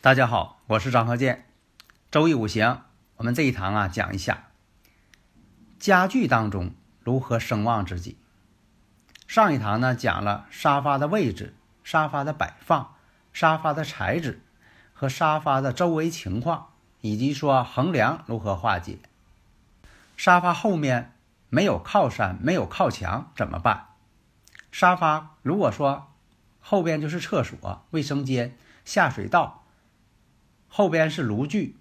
大家好，我是张鹤健。周易五行，我们这一堂讲一下家具当中如何声望自己。上一堂讲了沙发的位置、沙发的摆放、沙发的材质和沙发的周围情况，以及说横梁如何化解。沙发后面没有靠山、没有靠墙怎么办？沙发如果说后边就是厕所、卫生间、下水道，后边是炉具，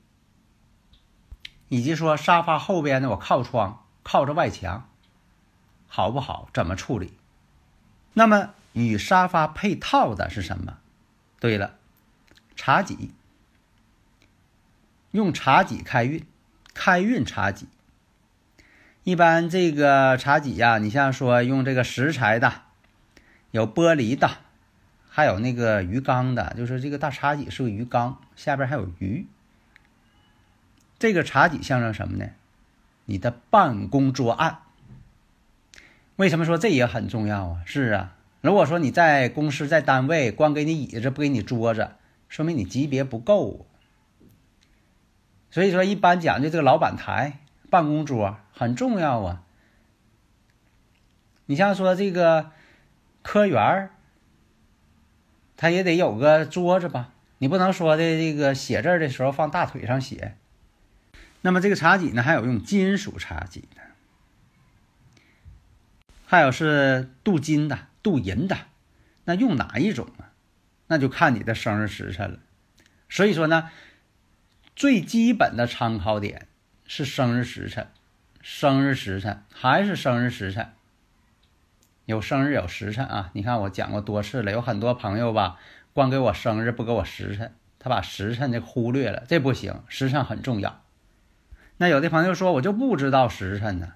以及说沙发后边我靠窗靠着外墙，好不好？怎么处理？那么与沙发配套的是什么？对了，茶几，用茶几开运，开运茶几。一般这个茶几你像说用这个石材的，有玻璃的，还有那个鱼缸的，就是这个大茶几是个鱼缸，下边还有鱼。这个茶几象征什么呢？你的办公桌案。为什么说这也很重要啊？是啊，如果说你在公司在单位光给你椅子不给你桌子，说明你级别不够。所以说一般讲究这个老板台、办公桌很重要啊。你像说这个科员他也得有个桌子吧，你不能说的这个写字的时候放大腿上写。那么这个茶几还有用金属茶几的，还有是镀金的、镀银的，那用哪一种那就看你的生日时辰了。所以说最基本的参考点是生日时辰，生日时辰还是生日时辰。有生日有时辰你看我讲过多次了，有很多朋友吧，光给我生日不给我时辰，他把时辰就忽略了，这不行，时辰很重要。那有的朋友说我就不知道时辰呢，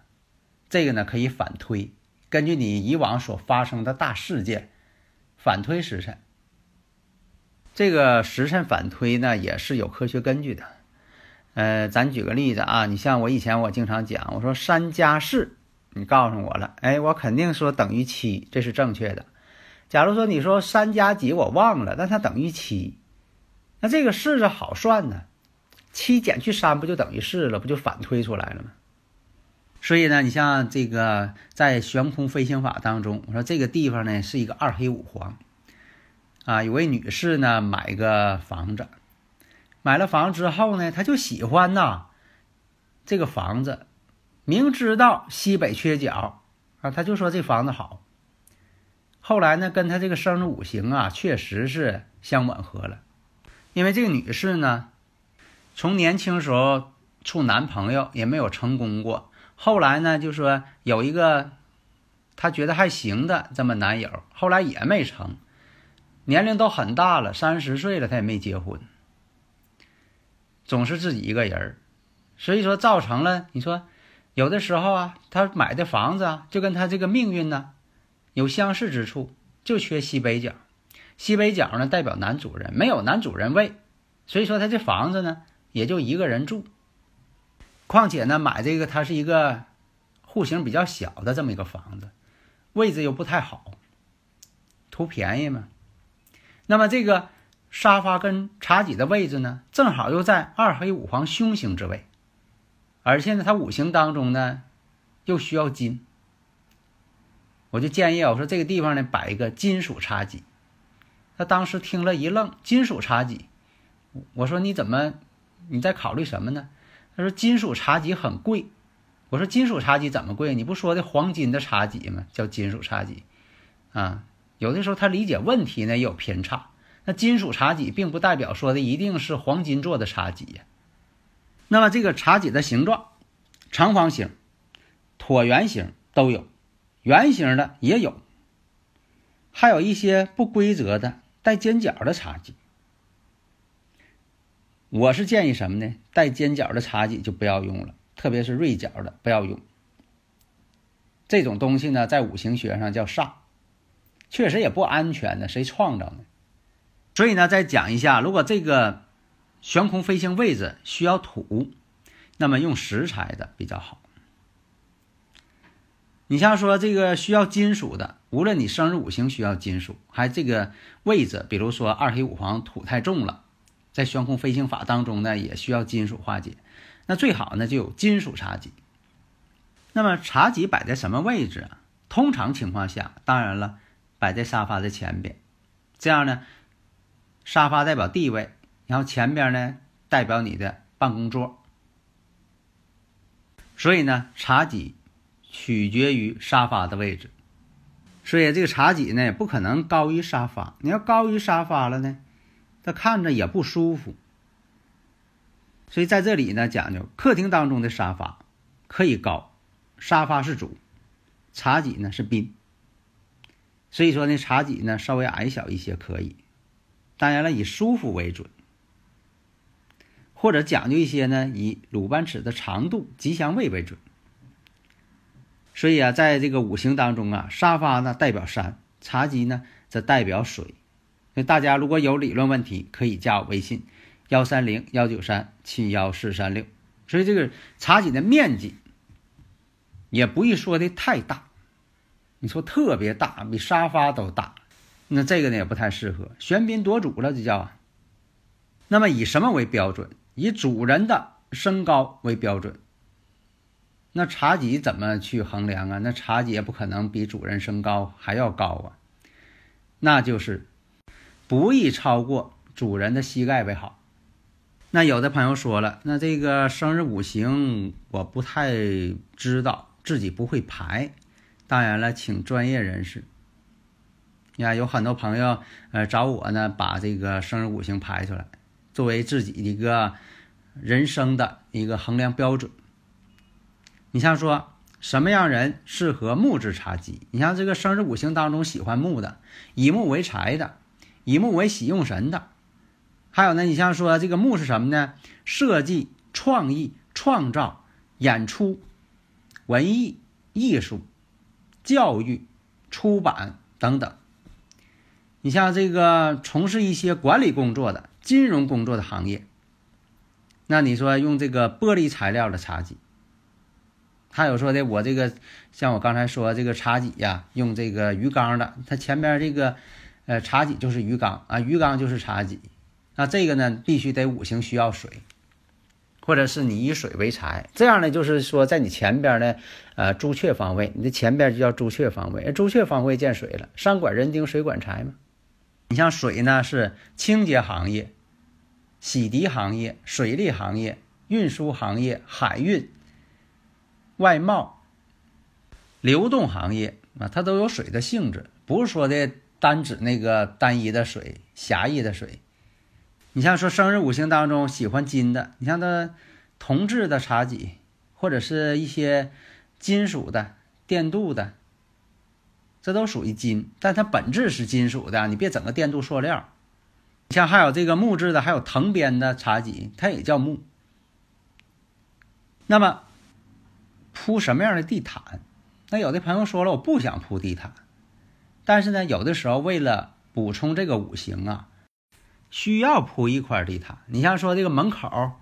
这个可以反推，根据你以往所发生的大事件反推时辰。这个时辰反推也是有科学根据的。咱举个例子你像我以前我经常讲，我说三加四，你告诉我了，我肯定说等于7，这是正确的。假如说你说3加几我忘了，但它等于7，那这个4是好算呢，7减去3不就等于4了，不就反推出来了吗？所以你像这个在悬空飞行法当中，我说这个地方是一个2黑5黄有位女士买个房子，买了房之后她就喜欢这个房子，明知道西北缺角他就说这房子好。后来跟他这个生日五行确实是相吻合了。因为这个女士从年轻时候处男朋友也没有成功过，后来就说有一个她觉得还行的这么男友，后来也没成，年龄都很大了，30岁了，她也没结婚，总是自己一个人。所以说造成了你说有的时候他买的房子就跟他这个命运有相似之处，就缺西北角。西北角代表男主人，没有男主人位，所以说他这房子也就一个人住。况且买这个它是一个户型比较小的这么一个房子，位置又不太好，图便宜嘛。那么这个沙发跟茶几的位置正好又在2黑5黄凶星之位。而且它五行当中又需要金，我就建议我说这个地方摆一个金属茶几。他当时听了一愣，金属茶几，我说你在考虑什么呢？他说金属茶几很贵。我说金属茶几怎么贵？你不说的黄金的茶几吗？叫金属茶几有的时候他理解问题也有偏差。那金属茶几并不代表说的一定是黄金做的茶几那么这个茶几的形状，长方形、椭圆形都有，圆形的也有，还有一些不规则的带尖角的茶几。我是建议什么呢？带尖角的茶几就不要用了，特别是锐角的不要用。这种东西呢，在五行学上叫煞，确实也不安全的，谁创造呢？所以呢，再讲一下，如果这个悬空飞行位置需要土，那么用石材的比较好。你像说这个需要金属的，无论你生日五行需要金属，还这个位置，比如说二黑五黄土太重了，在悬空飞行法当中呢，也需要金属化解。那最好呢，就有金属茶几。那么茶几摆在什么位置啊？通常情况下，当然了，摆在沙发的前边，这样呢，沙发代表地位，然后前边呢代表你的办公桌。所以呢，茶几取决于沙发的位置，所以这个茶几呢也不可能高于沙发。你要高于沙发了呢，它看着也不舒服。所以在这里呢讲究，客厅当中的沙发可以高，沙发是主，茶几呢是宾。所以说呢，茶几呢稍微矮小一些可以，当然了，以舒服为准，或者讲究一些呢，以鲁班尺的长度、吉祥位为准。所以啊，在这个五行当中啊，沙发呢代表山，茶几呢则代表水。所以大家如果有理论问题，可以加我微信13019371436。所以这个茶几的面积也不宜说的太大，你说特别大，比沙发都大，那这个呢也不太适合，喧宾夺主了，这叫啊。那么以什么为标准？以主人的身高为标准。那茶几怎么去衡量啊？那茶几也不可能比主人身高还要高啊，那就是不宜超过主人的膝盖为好。那有的朋友说了，那这个生日五行我不太知道，自己不会排，当然了，请专业人士呀。有很多朋友找我呢，把这个生日五行排出来，作为自己一个人生的一个衡量标准。你像说什么样人适合木质茶几？你像这个生日五行当中喜欢木的，以木为财的，以木为喜用神的，还有呢，你像说这个木是什么呢？设计、创意、创造、演出、文艺、艺术、教育、出版等等。你像这个从事一些管理工作的、金融工作的行业，那你说用这个玻璃材料的茶几。还有说的，我这个像我刚才说这个茶几呀，用这个鱼缸的，它前边这个茶几就是鱼缸啊，鱼缸就是茶几。那这个呢，必须得五行需要水，或者是你以水为财，这样呢就是说在你前边呢，朱雀方位，你的前边就叫朱雀方位，而朱雀方位见水了，山管人丁，水管财嘛。你像水呢是清洁行业、洗涤行业、水利行业、运输行业、海运、外贸、流动行业啊，它都有水的性质，不是说的单指那个单一的水、狭义的水。你像说生日五行当中喜欢金的，你像它铜制的茶几，或者是一些金属的、电镀的，这都属于金，但它本质是金属的，你别整个电镀塑料。你像还有这个木质的，还有藤编的茶几，它也叫木。那么铺什么样的地毯？那有的朋友说了，我不想铺地毯，但是呢，有的时候为了补充这个五行啊，需要铺一块地毯。你像说这个门口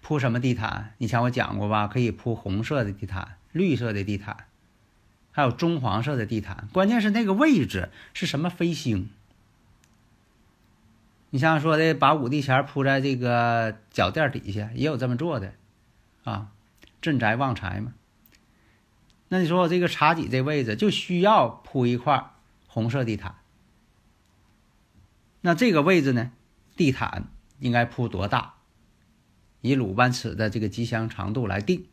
铺什么地毯？你像我讲过吧，可以铺红色的地毯、绿色的地毯，还有棕黄色的地毯。关键是那个位置是什么飞星？你像说的把五帝钱铺在这个脚垫底下，也有这么做的啊，镇宅旺财嘛。那你说我这个茶几这位置就需要铺一块红色地毯，那这个位置呢，地毯应该铺多大，以鲁班尺的这个吉祥长度来定。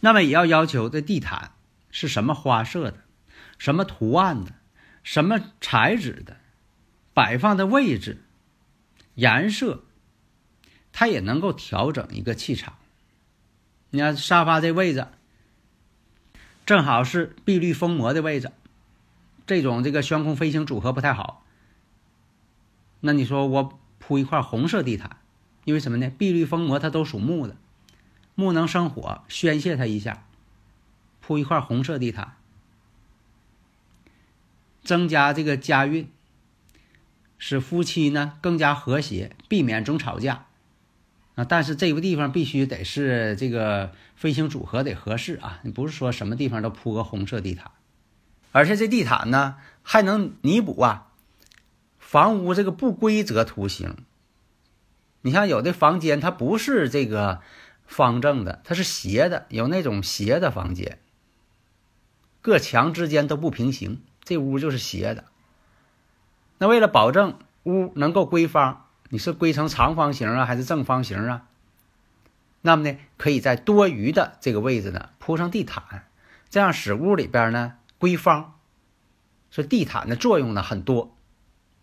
那么也要要求这地毯是什么花色的、什么图案的、什么材质的，摆放的位置、颜色，它也能够调整一个气场。你看沙发这位置正好是碧绿封膜的位置，这种这个悬空飞行组合不太好。那你说我铺一块红色地毯，因为什么呢？碧绿封膜它都属木的，木能生火，宣泄它一下，铺一块红色地毯，增加这个家运，使夫妻呢更加和谐，避免总吵架啊。但是这个地方必须得是这个飞行组合得合适啊，你不是说什么地方都铺个红色地毯。而且这地毯呢还能弥补啊房屋这个不规则图形。你像有的房间它不是这个方正的，它是斜的，有那种斜的房间，各墙之间都不平行，这屋就是斜的。那为了保证屋能够归方，你是归成长方形啊还是正方形啊，那么呢可以在多余的这个位置呢铺上地毯，这样使屋里边呢归方。所以地毯的作用呢很多。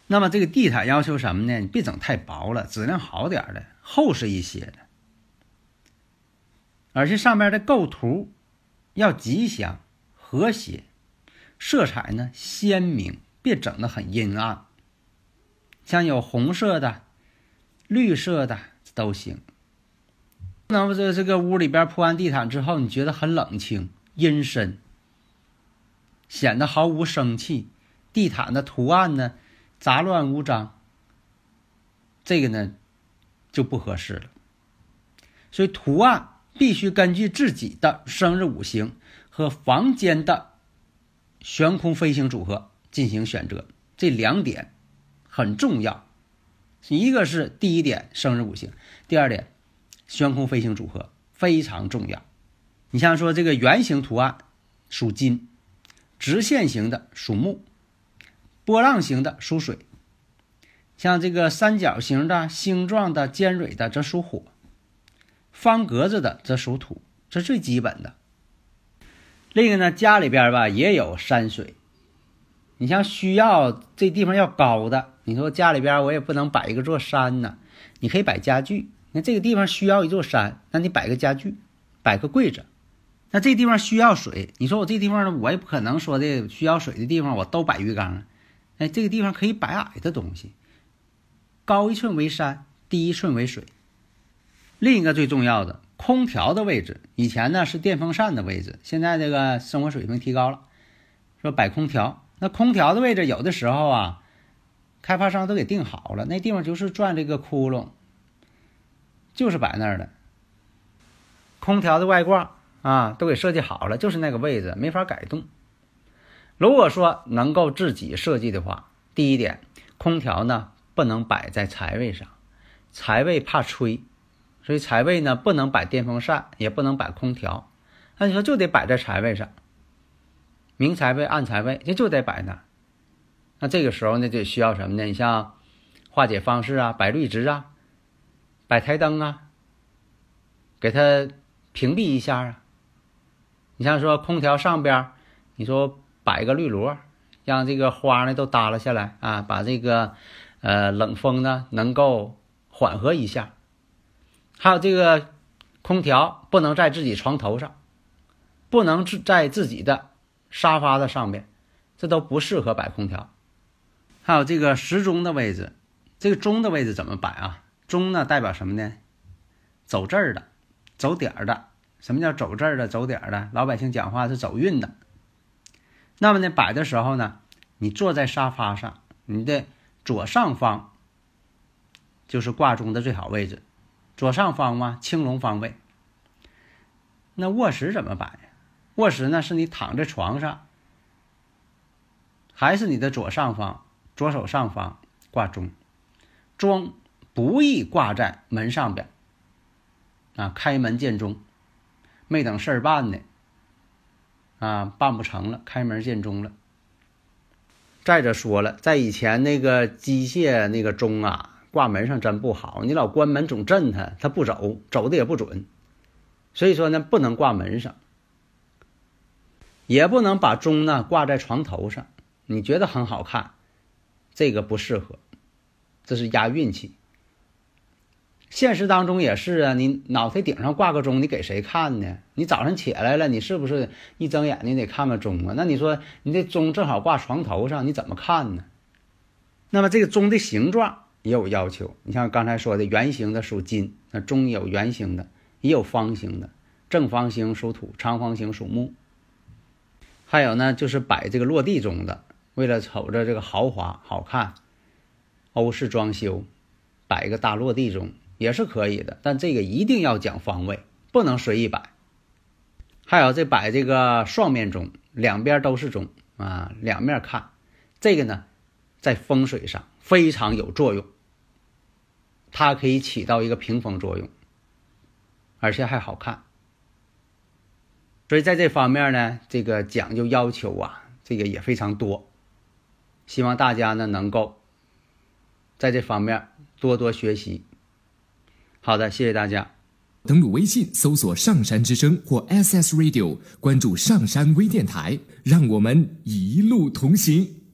那么这个地毯要求什么呢？你别整太薄了，质量好点的，厚实一些的。而且上面的构图要吉祥和谐，色彩呢鲜明，别整得很阴暗，像有红色的绿色的都行。那么这个屋里边铺完地毯之后，你觉得很冷清阴森，显得毫无生气，地毯的图案呢杂乱无章，这个呢就不合适了。所以图案必须根据自己的生日五行和房间的悬空飞行组合进行选择，这两点很重要。一个是第一点生日五行，第二点悬空飞行组合非常重要。你像说这个圆形图案属金，直线型的属木，波浪型的属水，像这个三角形的星状的尖锐的则属火，方格子的则属土，这是最基本的。另一个呢家里边吧也有山水，你像需要这地方要高的，你说家里边我也不能摆一个座山呢，你可以摆家具。那这个地方需要一座山，那你摆个家具，摆个柜子。那这地方需要水，你说我这地方我也不可能说的需要水的地方我都摆浴缸，哎，这个地方可以摆矮的东西，高一寸为山，低一寸为水。另一个最重要的空调的位置，以前呢是电风扇的位置，现在这个生活水平提高了，说摆空调。那空调的位置有的时候啊开发商都给定好了，那地方就是转这个窟窿，就是摆那儿的空调的外挂啊，都给设计好了，就是那个位置没法改动。如果说能够自己设计的话，第一点空调呢不能摆在财位上，财位怕吹，所以财位呢不能摆电风扇，也不能摆空调。那你说就得摆在财位上，明财位暗财位这就得摆那。那这个时候呢就需要什么呢？你像化解方式啊，摆绿植啊，摆台灯啊，给它屏蔽一下啊。你像说空调上边你说摆一个绿萝，让这个花呢都耷拉下来啊，把这个冷风呢能够缓和一下。还有这个空调不能在自己床头上，不能在自己的沙发的上面，这都不适合摆空调。还有这个时钟的位置，这个钟的位置怎么摆啊？钟呢代表什么呢？走字儿的，走点儿的。什么叫走字儿的走点儿的？老百姓讲话是走运的。那么呢摆的时候呢，你坐在沙发上，你的左上方就是挂钟的最好位置，左上方嘛青龙方位。那卧室怎么摆？卧室呢是你躺在床上，还是你的左上方，左手上方挂钟，钟不宜挂在门上边啊，开门见钟，没等事儿办呢啊，办不成了，开门见钟了。再者说了，在以前那个机械那个钟啊挂门上真不好，你老关门总震它，它不走，走的也不准。所以说呢不能挂门上，也不能把钟呢挂在床头上，你觉得很好看，这个不适合，这是压运气。现实当中也是啊，你脑袋顶上挂个钟，你给谁看呢？你早上起来了，你是不是一睁眼你得看个钟啊？那你说你这钟正好挂床头上，你怎么看呢？那么这个钟的形状也有要求，你像刚才说的圆形的属金，那钟有圆形的，也有方形的，正方形属土，长方形属木。还有呢，就是摆这个落地钟的，为了瞅着这个豪华好看，欧式装修，摆一个大落地钟也是可以的，但这个一定要讲方位，不能随意摆。还有这摆这个双面钟，两边都是钟啊，两面看，这个呢在风水上非常有作用，它可以起到一个屏风作用，而且还好看。所以在这方面呢，这个讲究要求啊，这个也非常多。希望大家呢能够在这方面多多学习。好的，谢谢大家。登录微信搜索上山之声或 SS Radio， 关注上山微电台，让我们一路同行。